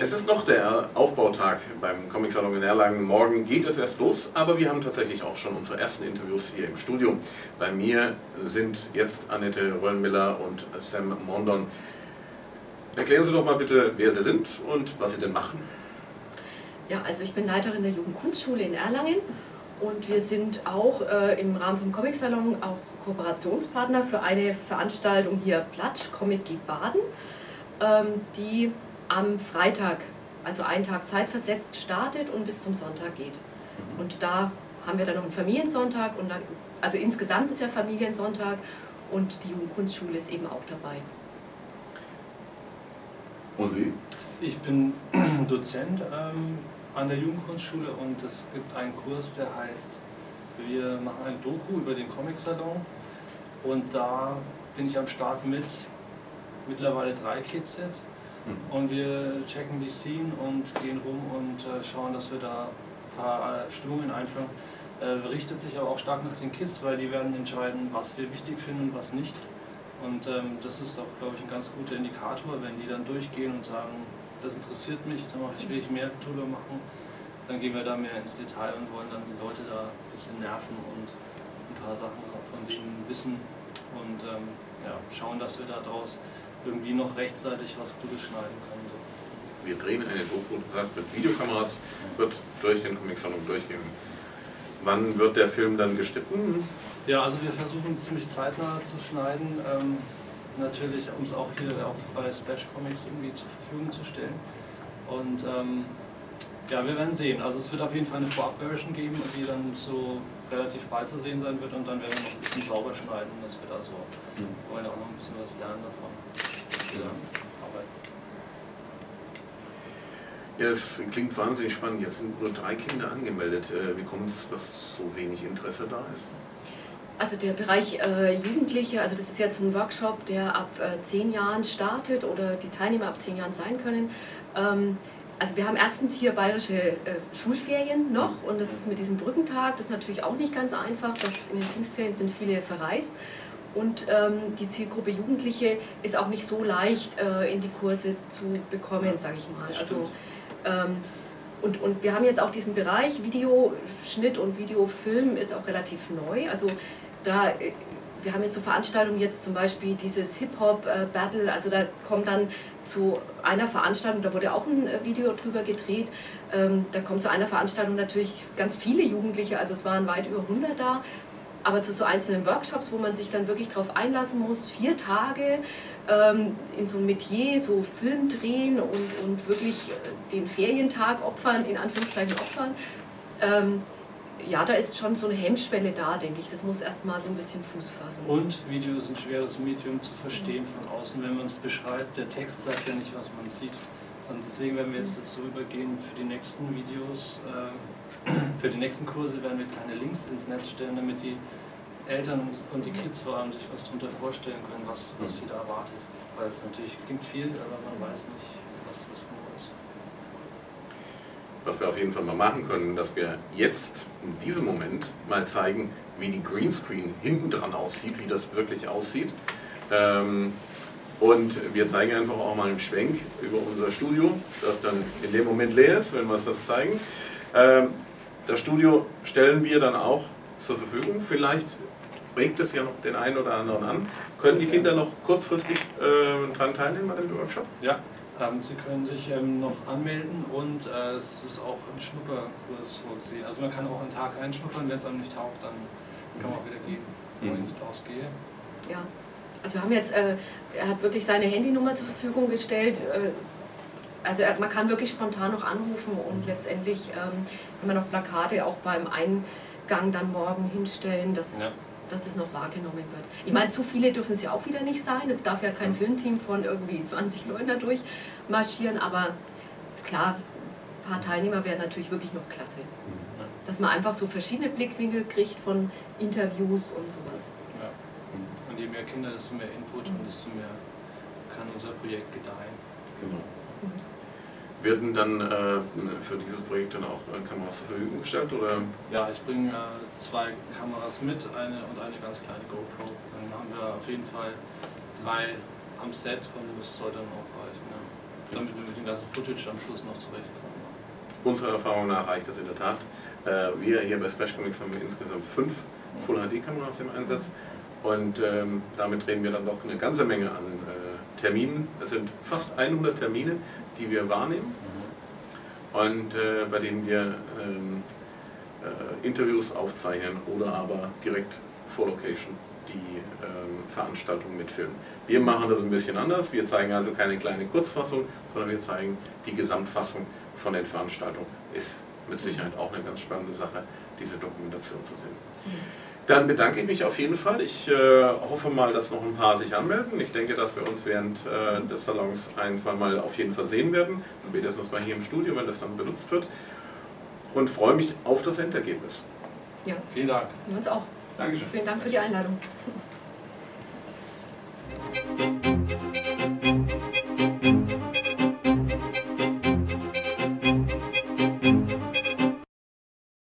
Es ist noch der Aufbautag beim Comicsalon in Erlangen. Morgen geht es erst los, aber wir haben tatsächlich auch schon unsere ersten Interviews hier im Studio. Bei mir sind jetzt Annette Röllmiller und Sam Mondon. Erklären Sie doch mal bitte, wer Sie sind und was Sie denn machen. Ja, also ich bin Leiterin der Jugendkunstschule in Erlangen und wir sind auch im Rahmen vom Comicsalon auch Kooperationspartner für eine Veranstaltung hier Platsch, Comic-G-Baden, die am Freitag, also einen Tag zeitversetzt, startet und bis zum Sonntag geht. Und da haben wir dann noch einen Familiensonntag. Und dann, also insgesamt ist ja Familiensonntag und die Jugendkunstschule ist eben auch dabei. Und Sie? Ich bin Dozent an der Jugendkunstschule und es gibt einen Kurs, der heißt, wir machen ein Doku über den Comicsalon. Und da bin ich am Start mit mittlerweile 3 Kids jetzt. Und wir checken die Szenen und gehen rum und schauen, dass wir da ein paar Stimmungen einfangen. Richtet sich aber auch stark nach den Kids, weil die werden entscheiden, was wir wichtig finden und was nicht. Und das ist auch, glaube ich, ein ganz guter Indikator, wenn die dann durchgehen und sagen, das interessiert mich, dann will ich mehr drüber machen. Dann gehen wir da mehr ins Detail und wollen dann die Leute da ein bisschen nerven und ein paar Sachen von denen wissen und ja, schauen, dass wir da draus irgendwie noch rechtzeitig was Gutes schneiden können. Wir drehen eine Doku, das heißt mit Videokameras wird durch den Comicsalon durchgehen. Wann wird der Film dann geschnitten? Ja, also wir versuchen ziemlich zeitnah zu schneiden, natürlich um es auch hier bei Splash Comics irgendwie zur Verfügung zu stellen. Und ja, wir werden sehen. Also es wird auf jeden Fall eine Vorabversion geben, die dann so relativ bald zu sehen sein wird und dann werden wir noch ein bisschen sauber schneiden, dass wir da so wollen auch noch ein bisschen was lernen davon. Ja, es klingt wahnsinnig spannend. Jetzt sind nur 3 Kinder angemeldet. Wie kommt es, dass so wenig Interesse da ist? Also der Bereich Jugendliche, also das ist jetzt ein Workshop, der ab 10 Jahren startet oder die Teilnehmer ab 10 Jahren sein können. Also wir haben erstens hier bayerische Schulferien noch und das ist mit diesem Brückentag, das ist natürlich auch nicht ganz einfach. In den Pfingstferien sind viele verreist. Und die Zielgruppe Jugendliche ist auch nicht so leicht in die Kurse zu bekommen, sage ich mal. Also, und wir haben jetzt auch diesen Bereich Videoschnitt und Videofilm ist auch relativ neu. Also da, wir haben jetzt so Veranstaltungen, jetzt zum Beispiel dieses Hip-Hop-Battle, also da kommt dann zu einer Veranstaltung, da wurde auch ein Video drüber gedreht, da kommt zu einer Veranstaltung natürlich ganz viele Jugendliche, also es waren weit über 100 da. Aber zu so einzelnen Workshops, wo man sich dann wirklich darauf einlassen muss, 4 Tage in so einem Metier, so Film drehen und wirklich den Ferientag opfern, in Anführungszeichen opfern, ja, da ist schon so eine Hemmschwelle da, denke ich. Das muss erstmal so ein bisschen Fuß fassen. Und Video ist ein schweres Medium zu verstehen von außen, wenn man es beschreibt. Der Text sagt ja nicht, was man sieht. Und deswegen werden wir jetzt dazu übergehen, für die nächsten Videos, für die nächsten Kurse werden wir kleine Links ins Netz stellen, damit die Eltern und die Kids vor allem sich was darunter vorstellen können, was sie da erwartet. Weil es natürlich klingt viel, aber man weiß nicht, was genau ist. Was wir auf jeden Fall mal machen können, dass wir jetzt in diesem Moment mal zeigen, wie die Greenscreen hinten dran aussieht, wie das wirklich aussieht. Und wir zeigen einfach auch mal einen Schwenk über unser Studio, das dann in dem Moment leer ist, wenn wir es das zeigen. Das Studio stellen wir dann auch zur Verfügung. Vielleicht regt es ja noch den einen oder anderen an. Können die Kinder noch kurzfristig daran teilnehmen an dem Workshop? Ja, sie können sich noch anmelden und es ist auch ein Schnupperkurs vorgesehen. Also man kann auch einen Tag einschnuppern, wenn es einem nicht taugt, dann kann man auch wieder gehen, bevor ich nicht ausgehe. Ja. Also wir haben jetzt, er hat wirklich seine Handynummer zur Verfügung gestellt, also man kann wirklich spontan noch anrufen und letztendlich kann man noch Plakate auch beim Eingang dann morgen hinstellen, dass es noch wahrgenommen wird. Ich meine, zu viele dürfen es ja auch wieder nicht sein, es darf ja kein Filmteam von irgendwie 20 Leuten da durchmarschieren, aber klar, ein paar Teilnehmer wären natürlich wirklich noch klasse, dass man einfach so verschiedene Blickwinkel kriegt von Interviews und sowas. Und je mehr Kinder, desto mehr Input und desto mehr kann unser Projekt gedeihen. Genau. Werden dann für dieses Projekt dann auch Kameras zur Verfügung gestellt? Oder? Ja, ich bringe zwei Kameras mit, eine ganz kleine GoPro. Dann haben wir auf jeden Fall drei am Set und das soll dann auch reichen, ja. Damit wir mit dem ganzen Footage am Schluss noch zurechtkommen. Unserer Erfahrung nach reicht das in der Tat. Wir hier bei Splash Comics haben insgesamt 5 Full-HD-Kameras im Einsatz und damit drehen wir dann doch eine ganze Menge an Terminen. Es sind fast 100 Termine, die wir wahrnehmen und bei denen wir Interviews aufzeichnen oder aber direkt vor Location die Veranstaltung mitfilmen. Wir machen das ein bisschen anders, wir zeigen also keine kleine Kurzfassung, sondern wir zeigen die Gesamtfassung von den Veranstaltungen. Ist mit Sicherheit auch eine ganz spannende Sache, diese Dokumentation zu sehen. Dann bedanke ich mich auf jeden Fall. Ich hoffe mal, dass noch ein paar sich anmelden. Ich denke, dass wir uns während des Salons ein, zweimal auf jeden Fall sehen werden. Spätestens mal hier im Studio, wenn das dann benutzt wird. Und freue mich auf das Endergebnis. Ja, vielen Dank. Uns auch. Dankeschön. Vielen Dank für die Einladung.